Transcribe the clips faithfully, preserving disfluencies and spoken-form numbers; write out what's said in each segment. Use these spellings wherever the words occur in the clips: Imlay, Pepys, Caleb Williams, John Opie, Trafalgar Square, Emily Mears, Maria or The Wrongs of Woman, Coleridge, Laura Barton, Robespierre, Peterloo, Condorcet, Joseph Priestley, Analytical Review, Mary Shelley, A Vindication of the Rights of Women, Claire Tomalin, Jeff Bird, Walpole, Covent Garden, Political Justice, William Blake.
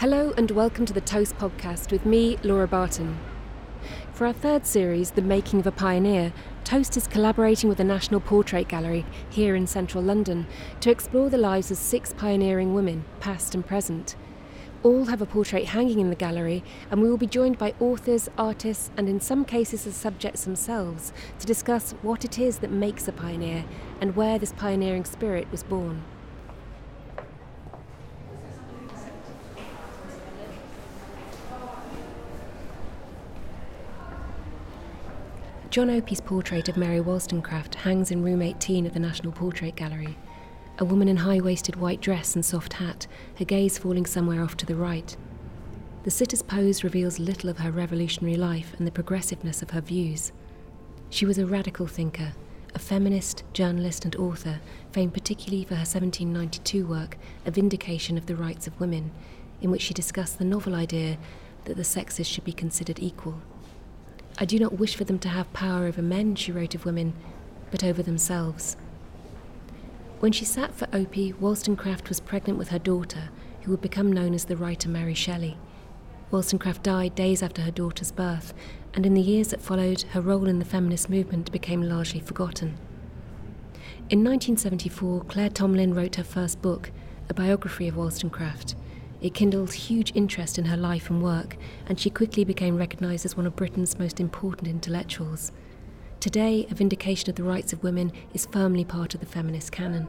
Hello and welcome to the Toast podcast with me, Laura Barton. For our third series, The Making of a Pioneer, Toast is collaborating with the National Portrait Gallery here in central London to explore the lives of six pioneering women, past and present. All have a portrait hanging in the gallery, and we will be joined by authors, artists, and in some cases the subjects themselves to discuss what it is that makes a pioneer and where this pioneering spirit was born. John Opie's portrait of Mary Wollstonecraft hangs in room eighteen of the National Portrait Gallery. A woman in high-waisted white dress and soft hat, her gaze falling somewhere off to the right. The sitter's pose reveals little of her revolutionary life and the progressiveness of her views. She was a radical thinker, a feminist, journalist and author, famed particularly for her seventeen ninety-two work, A Vindication of the Rights of Women, in which she discussed the novel idea that the sexes should be considered equal. I do not wish for them to have power over men, she wrote of women, but over themselves. When she sat for Opie, Wollstonecraft was pregnant with her daughter, who would become known as the writer Mary Shelley. Wollstonecraft died days after her daughter's birth, and in the years that followed, her role in the feminist movement became largely forgotten. In nineteen seventy-four, Claire Tomalin wrote her first book, a biography of Wollstonecraft. It kindled huge interest in her life and work, and she quickly became recognised as one of Britain's most important intellectuals. Today, A Vindication of the Rights of Women is firmly part of the feminist canon.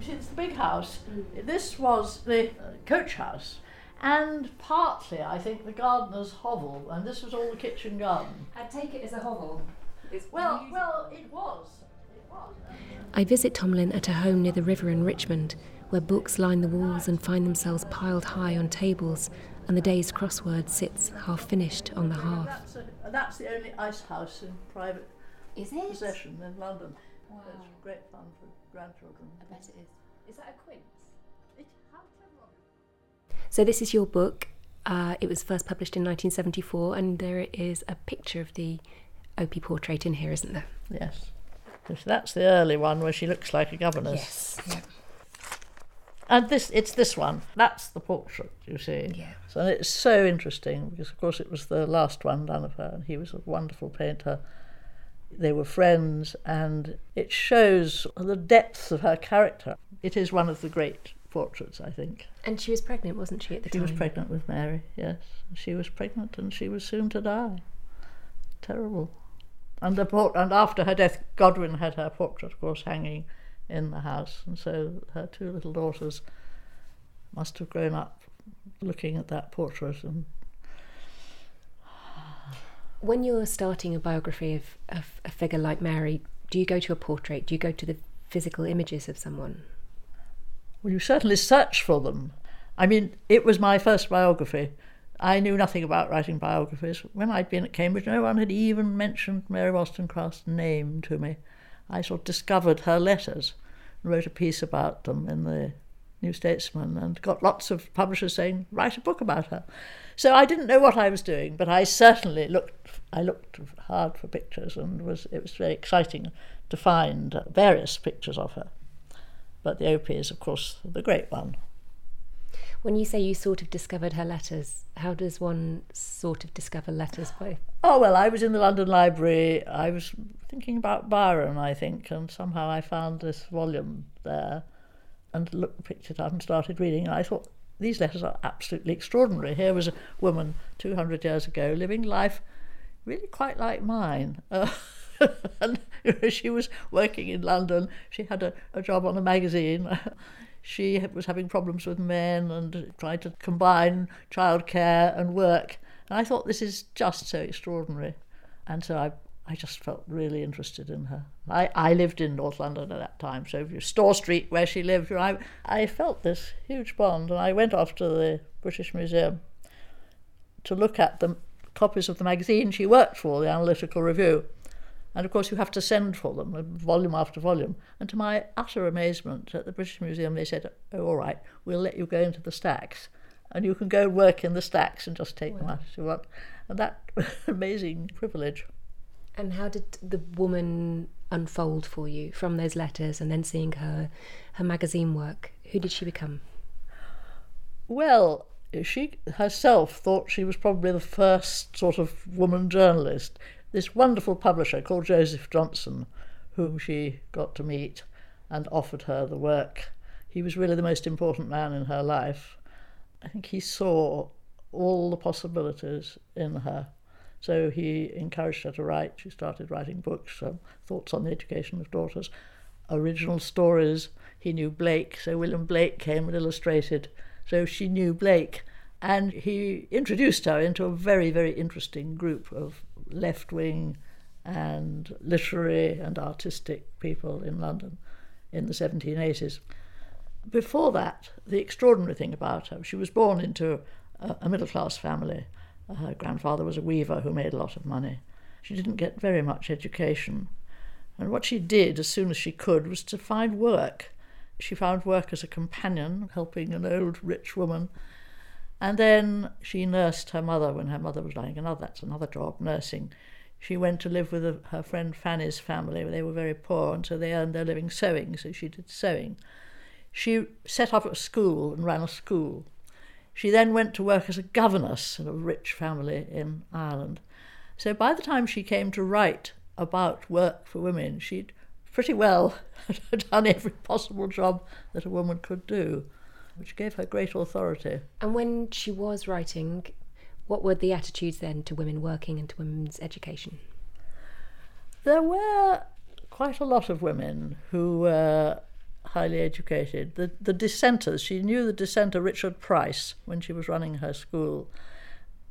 It's the big house. This was the coach house, and partly, I think, the gardener's hovel, and this was all the kitchen garden. I take it as a hovel. It's well, well, it was. It was. I visit Tomalin at her home near the river in Richmond, where books line the walls and find themselves piled high on tables, and the day's crossword sits half-finished on the hearth. That's, a, that's the only ice house in private is it? possession in London. Wow. It's great fun for grandchildren. I bet it is. Is that a quince? So this is your book. Uh, it was first published in nineteen seventy-four, and there is a picture of the Opie portrait in here, isn't there? Yes. That's the early one where she looks like a governess. Yes. Yeah. And this, it's this one. That's the portrait, you see. Yeah. So it's so interesting because, of course, it was the last one done of her, and he was a wonderful painter. They were friends, and it shows the depths of her character. It is one of the great portraits, I think. And she was pregnant, wasn't she, at the time? She was pregnant with Mary, yes. She was pregnant, and she was soon to die. Terrible. And the port- and after her death, Godwin had her portrait, of course, hanging in the house, and so her two little daughters must have grown up looking at that portrait. And when you're starting a biography of, of a figure like Mary, do you go to a portrait? Do you go to the physical images of someone? Well, you certainly search for them. I mean, it was my first biography. I knew nothing about writing biographies. When I'd been at Cambridge, no one had even mentioned Mary Wollstonecraft's name to me. I sort of discovered her letters and wrote a piece about them in the New Statesman and got lots of publishers saying, write a book about her. So I didn't know what I was doing, but I certainly looked I looked hard for pictures, and was it was very exciting to find various pictures of her. But the Opie is, of course, the great one. When you say you sort of discovered her letters, how does one sort of discover letters by? Oh, well, I was in the London Library. I was thinking about Byron, I think, and somehow I found this volume there and looked, picked it up and started reading. And I thought, these letters are absolutely extraordinary. Here was a woman two hundred years ago living life really quite like mine. Uh, and you know, she was working in London. She had a, a job on a magazine. She was having problems with men and tried to combine childcare and work. And I thought, this is just so extraordinary. And so I I just felt really interested in her. I, I lived in North London at that time, so Store Street, where she lived, I, I felt this huge bond. And I went off to the British Museum to look at the copies of the magazine she worked for, the Analytical Review. And of course you have to send for them, volume after volume. And to my utter amazement, at the British Museum they said, oh, all right, we'll let you go into the stacks, and you can go and work in the stacks and just take wow. them out if you want. And that amazing privilege. And how did the woman unfold for you from those letters and then seeing her, her magazine work? Who did she become? Well, she herself thought she was probably the first sort of woman journalist. This wonderful publisher called Joseph Johnson, whom she got to meet and offered her the work. He was really the most important man in her life. I think he saw all the possibilities in her. So he encouraged her to write. She started writing books, um, Thoughts on the Education of Daughters, original stories. He knew Blake, so William Blake came and illustrated. So she knew Blake, and he introduced her into a very, very interesting group of left-wing and literary and artistic people in London in the seventeen eighties. Before that, the extraordinary thing about her, she was born into a, a middle-class family. Her grandfather was a weaver who made a lot of money. She didn't get very much education. And what she did as soon as she could was to find work. She found work as a companion, helping an old rich woman. And then she nursed her mother when her mother was dying. Another, that's another job, nursing. She went to live with a, her friend Fanny's family. They were very poor, and so they earned their living sewing, so she did sewing. She set up a school and ran a school. She then went to work as a governess in a rich family in Ireland. So by the time she came to write about work for women, she'd pretty well done every possible job that a woman could do, which gave her great authority. And when she was writing, what were the attitudes then to women working and to women's education? There were quite a lot of women who were highly educated. The, the dissenters, she knew the dissenter Richard Price when she was running her school,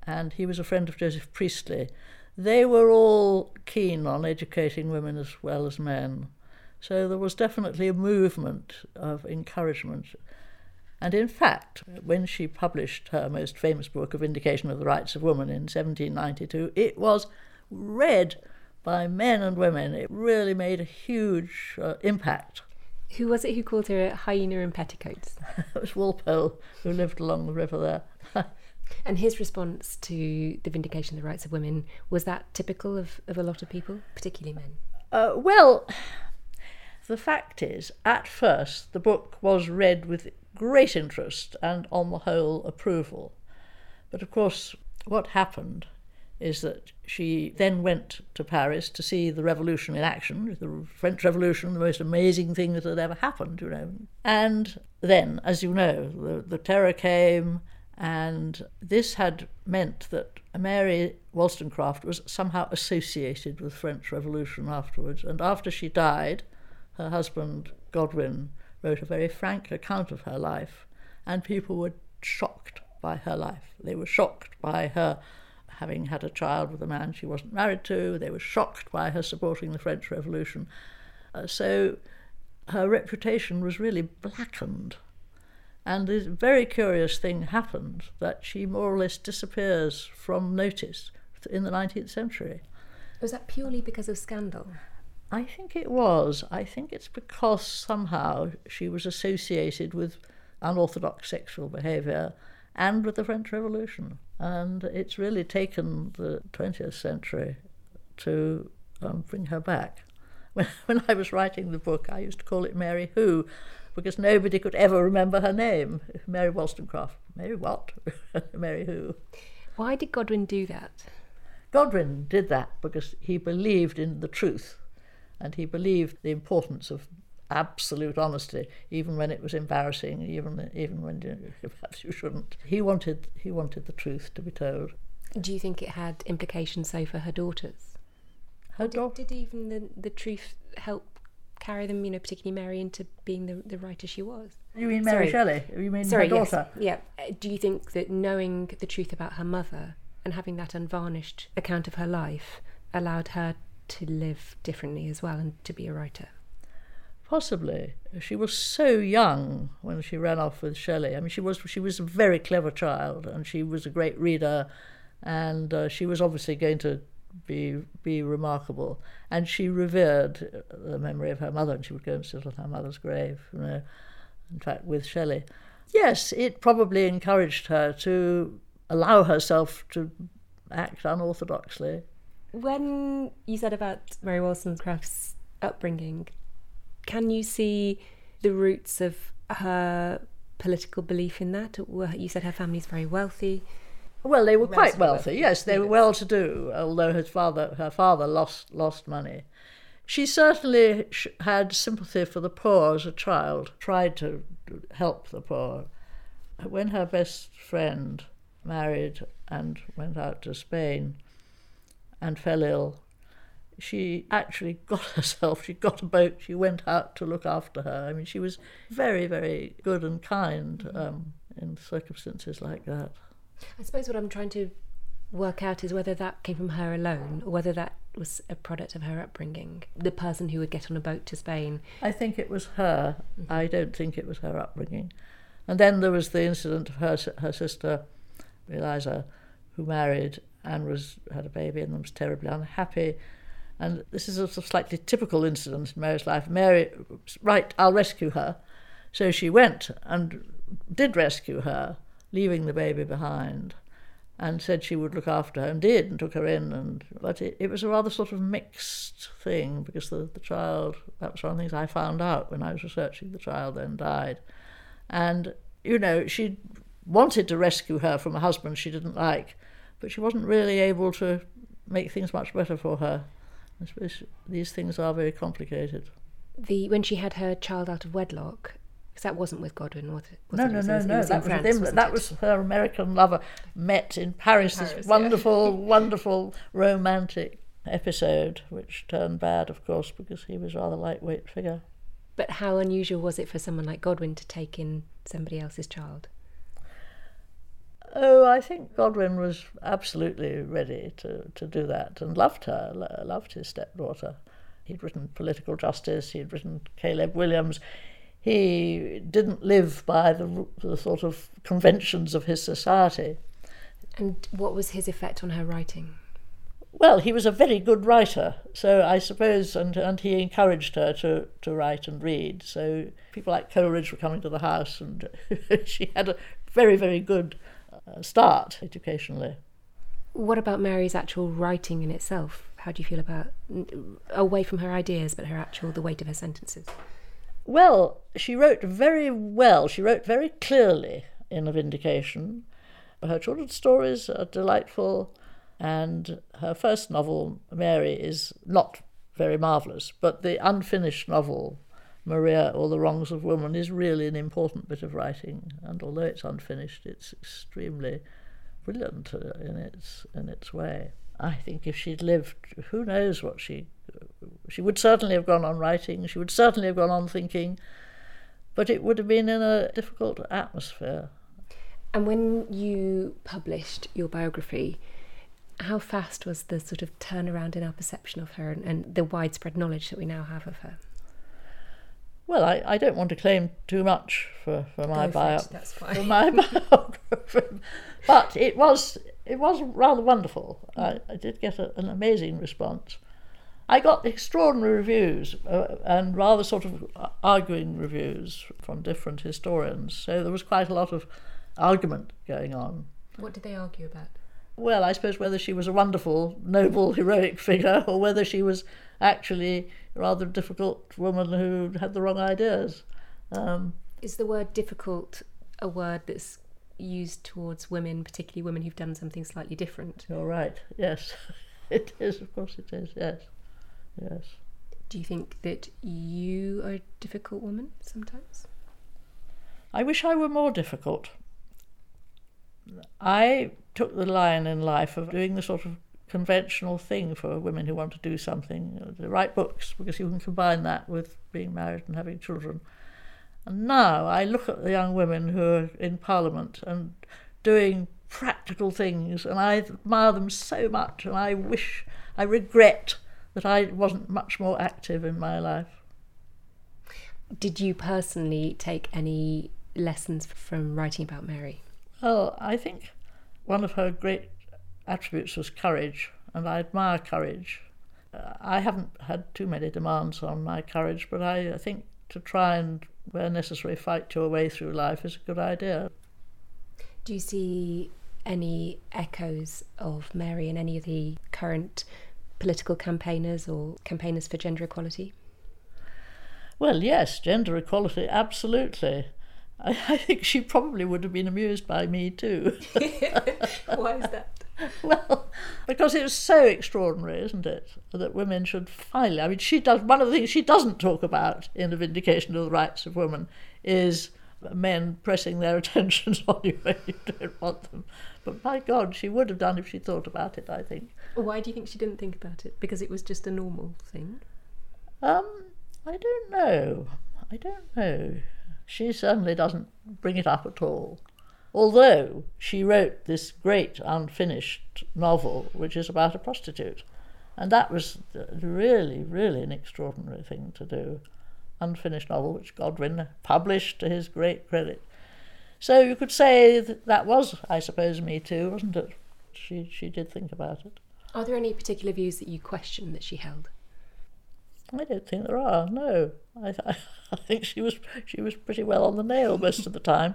and he was a friend of Joseph Priestley. They were all keen on educating women as well as men. So there was definitely a movement of encouragement. And in fact, when she published her most famous book, A Vindication of the Rights of Woman, in seventeen ninety-two, it was read by men and women. It really made a huge uh, impact. Who was it who called her a hyena in petticoats? It was Walpole, who lived along the river there. And his response to The Vindication of the Rights of Women, was that typical of, of a lot of people, particularly men? Uh, well, the fact is, at first, the book was read with great interest and, on the whole, approval. But, of course, what happened is that she then went to Paris to see the revolution in action, the French Revolution, the most amazing thing that had ever happened, you know. And then, as you know, the, the terror came, and this had meant that Mary Wollstonecraft was somehow associated with French Revolution afterwards. And after she died, her husband, Godwin, wrote a very frank account of her life, and people were shocked by her life. They were shocked by her having had a child with a man she wasn't married to. They were shocked by her supporting the French Revolution. Uh, so her reputation was really blackened. And this very curious thing happened, that she more or less disappears from notice in the nineteenth century. Was that purely because of scandal? I think it was. I think it's because somehow she was associated with unorthodox sexual behaviour and with the French Revolution. And it's really taken the twentieth century to um, bring her back. When, when I was writing the book, I used to call it Mary Who, because nobody could ever remember her name. Mary Wollstonecraft. Mary what? Mary who? Why did Godwin do that? Godwin did that because he believed in the truth, and he believed the importance of absolute honesty, even when it was embarrassing, even even when you, perhaps you shouldn't. He wanted he wanted the truth to be told. Do you think it had implications, so, for her daughters? Her da- did, did even the, the truth help carry them, you know, particularly Mary, into being the, the writer she was? You mean Mary Shelley? You mean Sorry, her daughter? Yes. Yeah. Do you think that knowing the truth about her mother and having that unvarnished account of her life allowed her to live differently as well and to be a writer? Possibly. She was so young when she ran off with Shelley. I mean, she was she was a very clever child, and she was a great reader, and uh, she was obviously going to be be remarkable, and she revered the memory of her mother, and she would go and sit on her mother's grave, you know, in fact with Shelley. Yes, it probably encouraged her to allow herself to act unorthodoxly. When you said about Mary Wollstonecraft's upbringing, can you see the roots of her political belief in that? You said her family's very wealthy. Well, they were quite wealthy, yes. They were well-to-do, although his father, her father lost lost money. She certainly had sympathy for the poor as a child, tried to help the poor. When her best friend married and went out to Spain and fell ill, she actually got herself, she got a boat, she went out to look after her. I mean, she was very, very good and kind um, in circumstances like that. I suppose what I'm trying to work out is whether that came from her alone or whether that was a product of her upbringing, the person who would get on a boat to Spain. I think it was her. Mm-hmm. I don't think it was her upbringing. And then there was the incident of her her sister, Eliza, who married and was had a baby and was terribly unhappy. And this is a slightly typical incident in Mary's life. Mary, right, I'll rescue her. So she went and did rescue her, leaving the baby behind, and said she would look after her, and did, and took her in. And But it, it was a rather sort of mixed thing, because the, the child, that was one of the things I found out when I was researching the child, then died. And, you know, she wanted to rescue her from a husband she didn't like, but she wasn't really able to make things much better for her. I suppose these things are very complicated. The When she had her child out of wedlock, because that wasn't with Godwin, was it? Was no, it? no, no, no, that, France, was that was her American lover, met in Paris, in Paris this wonderful, yeah. wonderful romantic episode, which turned bad, of course, because he was a rather lightweight figure. But how unusual was it for someone like Godwin to take in somebody else's child? Oh, I think Godwin was absolutely ready to, to do that, and loved her, loved his stepdaughter. He'd written Political Justice, he'd written Caleb Williams. He didn't live by the, the sort of conventions of his society. And what was his effect on her writing? Well, he was a very good writer, so I suppose, and, and he encouraged her to, to write and read. So people like Coleridge were coming to the house, and she had a very, very good start educationally. What about Mary's actual writing in itself? How do you feel about, away from her ideas, but her actual, the weight of her sentences? Well, she wrote very well. She wrote very clearly in A Vindication. Her children's stories are delightful, and her first novel, Mary, is not very marvellous, but the unfinished novel, Maria or The Wrongs of Woman, is really an important bit of writing, and although it's unfinished, it's extremely brilliant in its in its way. I think if she'd lived, who knows what she... She would certainly have gone on writing, she would certainly have gone on thinking, but it would have been in a difficult atmosphere. And when you published your biography, how fast was the sort of turnaround in our perception of her and, and the widespread knowledge that we now have of her? Well, I, I don't want to claim too much for, for my bio- it, that's fine. For my biography, but it was it was rather wonderful. I, I did get a, an amazing response. I got extraordinary reviews uh, and rather sort of arguing reviews from different historians. So there was quite a lot of argument going on. What did they argue about? Well, I suppose whether she was a wonderful, noble, heroic figure, or whether she was actually a rather difficult woman who had the wrong ideas. Um, Is the word difficult a word that's used towards women, particularly women who've done something slightly different? You're right, yes. It is, of course it is, yes. Yes. Do you think that you are a difficult woman sometimes? I wish I were more difficult. I took the line in life of doing the sort of conventional thing for women who want to do something, to write books, because you can combine that with being married and having children. And now I look at the young women who are in Parliament and doing practical things, and I admire them so much, and I wish, I regret that I wasn't much more active in my life. Did you personally take any lessons from writing about Mary? Well, I think one of her great attributes was courage, and I admire courage. Uh, I haven't had too many demands on my courage, but I, I think to try and, where necessary, fight your way through life is a good idea. Do you see any echoes of Mary in any of the current political campaigners or campaigners for gender equality? Well, yes, gender equality, absolutely. I, I think she probably would have been amused by me too. Why is that? Well, because it's so extraordinary, isn't it, that women should finally... I mean, she does one of the things she doesn't talk about in A Vindication of the Rights of Women is men pressing their attentions on you when you don't want them. But my God, she would have done if she thought about it, I think. Why do you think she didn't think about it? Because it was just a normal thing? Um, I don't know. I don't know. She certainly doesn't bring it up at all. Although she wrote this great unfinished novel, which is about a prostitute. And that was really, really an extraordinary thing to do. Unfinished novel, which Godwin published to his great credit. So you could say that, that was, I suppose, Me Too, wasn't it? She, she did think about it. Are there any particular views that you question that she held? I don't think there are, no. I, I, I think she was she was pretty well on the nail most of the time.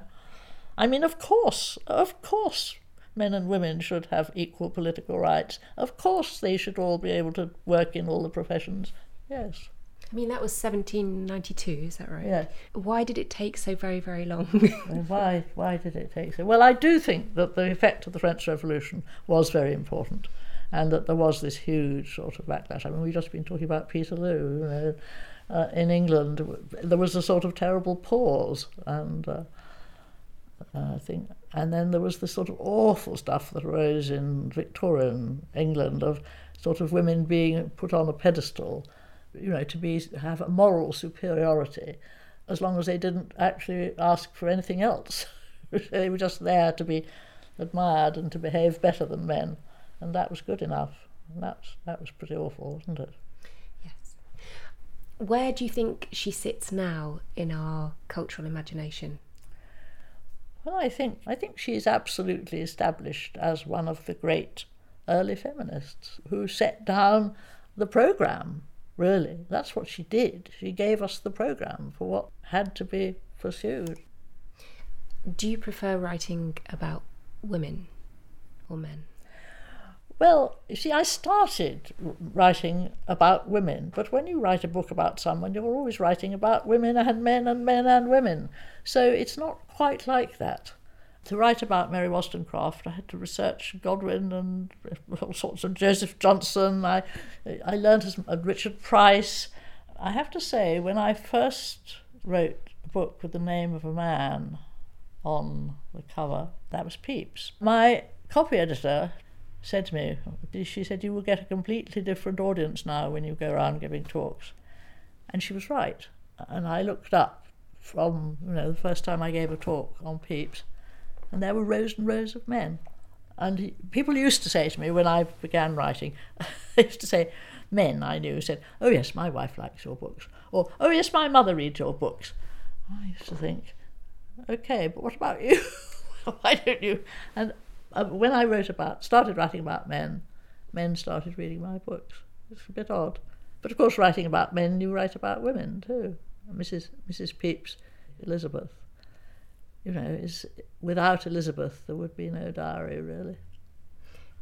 I mean, of course, of course men and women should have equal political rights. Of course they should all be able to work in all the professions, yes. I mean, that was seventeen ninety-two, is that right? Yes. Why did it take so very, very long? why, why did it take so? Well, I do think that the effect of the French Revolution was very important, and that there was this huge sort of backlash. I mean, we've just been talking about Peterloo, you know. Uh, in England, there was a sort of terrible pause, and... Uh, Uh, I think, and then there was this sort of awful stuff that arose in Victorian England of sort of women being put on a pedestal, you know, to be have a moral superiority, as long as they didn't actually ask for anything else. They were just there to be admired and to behave better than men, and that was good enough. And that's that was pretty awful, wasn't it? Yes. Where do you think she sits now in our cultural imagination? Well, I think I think she's absolutely established as one of the great early feminists who set down the programme, really. That's what she did. She gave us the programme for what had to be pursued. Do you prefer writing about women or men? Well, you see, I started writing about women, but when you write a book about someone, you're always writing about women and men and men and women. So it's not quite like that. To write about Mary Wollstonecraft, I had to research Godwin and all sorts of Joseph Johnson. I, I learned as Richard Price. I have to say, when I first wrote a book with the name of a man on the cover, that was Pepys. My copy editor said to me, she said, you will get a completely different audience now when you go around giving talks. And she was right. And I looked up from, you know, the first time I gave a talk on Pepys, and there were rows and rows of men. And he, people used to say to me when I began writing, they used to say, men I knew said, oh yes, my wife likes your books, or oh yes, my mother reads your books. I used to think, okay, but what about you? Why don't you? And when I wrote about, started writing about men, men started reading my books. It's a bit odd. But of course, writing about men, you write about women too. Missus Missus Pepys, Elizabeth. You know, is without Elizabeth, there would be no diary, really.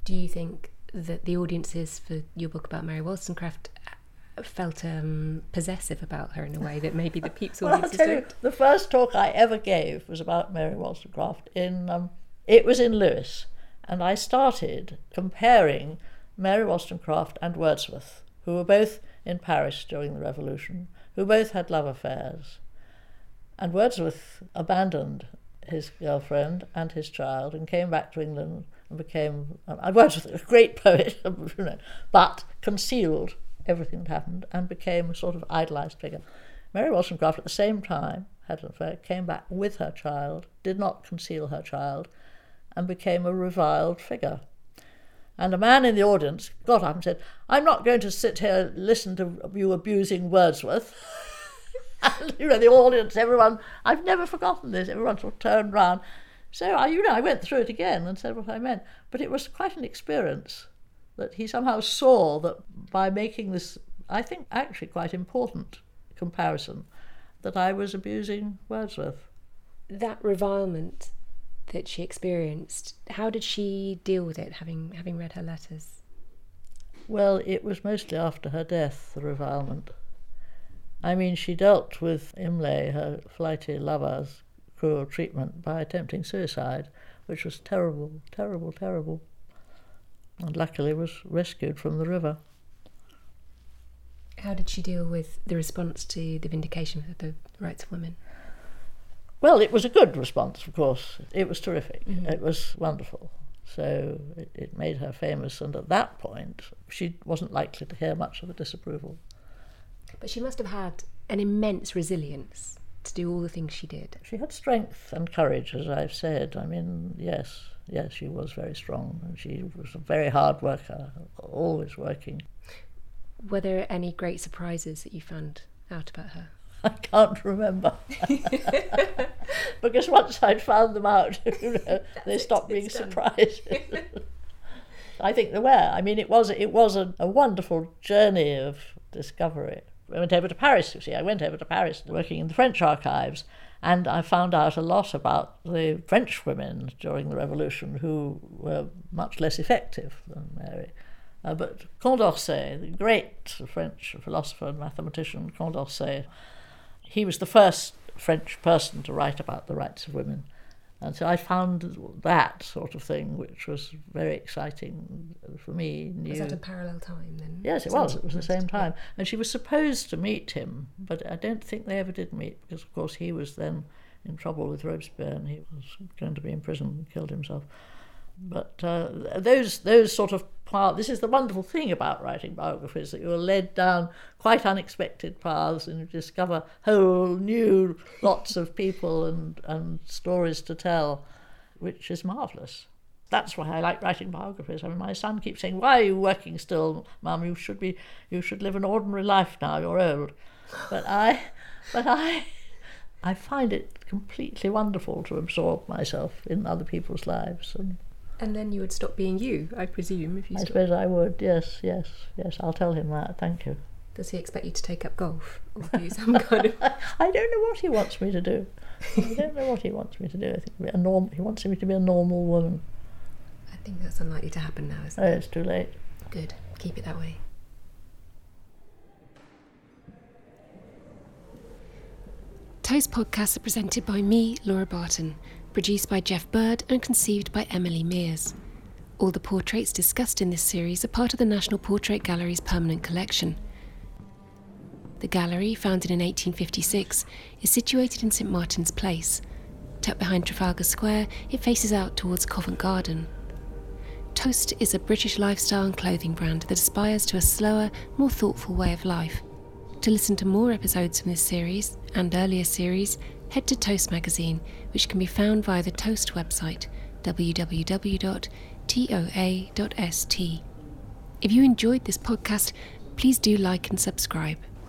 Do you think that the audiences for your book about Mary Wollstonecraft felt um, possessive about her in a way that maybe the Pepys audiences well, I'll tell don't? You, the first talk I ever gave was about Mary Wollstonecraft in... Um, It was in Lewes, and I started comparing Mary Wollstonecraft and Wordsworth, who were both in Paris during the Revolution, who both had love affairs. And Wordsworth abandoned his girlfriend and his child and came back to England and became... Uh, Wordsworth was a great poet, you know, but concealed everything that happened and became a sort of idolised figure. Mary Wollstonecraft, at the same time, had an affair, came back with her child, did not conceal her child, and became a reviled figure. And a man in the audience got up and said, I'm not going to sit here and listen to you abusing Wordsworth. And, you know, the audience, everyone, I've never forgotten this, everyone sort of turned round. So, I, you know, I went through it again and said what I meant. But it was quite an experience that he somehow saw that by making this, I think, actually quite important comparison, that I was abusing Wordsworth. That revilement that she experienced, how did she deal with it, having having read her letters? Well, it was mostly after her death, the revilement. I mean, she dealt with Imlay, her flighty lover, as cruel treatment by attempting suicide, which was terrible, terrible, terrible, and luckily was rescued from the river. How did she deal with the response to the Vindication of the Rights of Women? Well, it was a good response, of course. It was terrific. Mm-hmm. It was wonderful. So it, it made her famous, and at that point she wasn't likely to hear much of a disapproval. But she must have had an immense resilience to do all the things she did. She had strength and courage, as I've said. I mean, yes, yes, she was very strong, and she was a very hard worker, always working. Were there any great surprises that you found out about her? I can't remember. Because once I'd found them out, you know, they stopped being surprises. I think there were. I mean, it was it was a, a wonderful journey of discovery. I went over to Paris, you see. I went over to Paris working in the French archives, and I found out a lot about the French women during the Revolution who were much less effective than Mary. Uh, but Condorcet, the great French philosopher and mathematician Condorcet, he was the first French person to write about the rights of women. And so I found that sort of thing, which was very exciting for me. New. Was that a parallel time then? Yes, it was. It was the same time. And she was supposed to meet him, but I don't think they ever did meet, because, of course, he was then in trouble with Robespierre and he was going to be in prison and killed himself. But uh, those those sort of paths, this is the wonderful thing about writing biographies, that you're led down quite unexpected paths and you discover whole new lots of people and, and stories to tell, which is marvellous. That's why I like writing biographies. I mean, my son keeps saying, "Why are you working still, Mum? You should be, you should live an ordinary life now, you're old." But I, but I, I find it completely wonderful to absorb myself in other people's lives. And And then you would stop being you, I presume, if you I stopped. Suppose I would, yes, yes, yes. I'll tell him that, thank you. Does he expect you to take up golf? Or do some kind of... I don't know what he wants me to do. I don't know what he wants me to do. I think a norm... he wants me to be a normal woman. I think that's unlikely to happen now, isn't oh, it? Oh, it's too late. Good, keep it that way. Toast podcasts are presented by me, Laura Barton, produced by Jeff Bird and conceived by Emily Mears. All the portraits discussed in this series are part of the National Portrait Gallery's permanent collection. The gallery, founded in eighteen fifty-six, is situated in Saint Martin's Place. Tucked behind Trafalgar Square, it faces out towards Covent Garden. Toast is a British lifestyle and clothing brand that aspires to a slower, more thoughtful way of life. To listen to more episodes from this series, and earlier series, head to Toast magazine, which can be found via the Toast website, w w w dot toa dot s t. If you enjoyed this podcast, please do like and subscribe.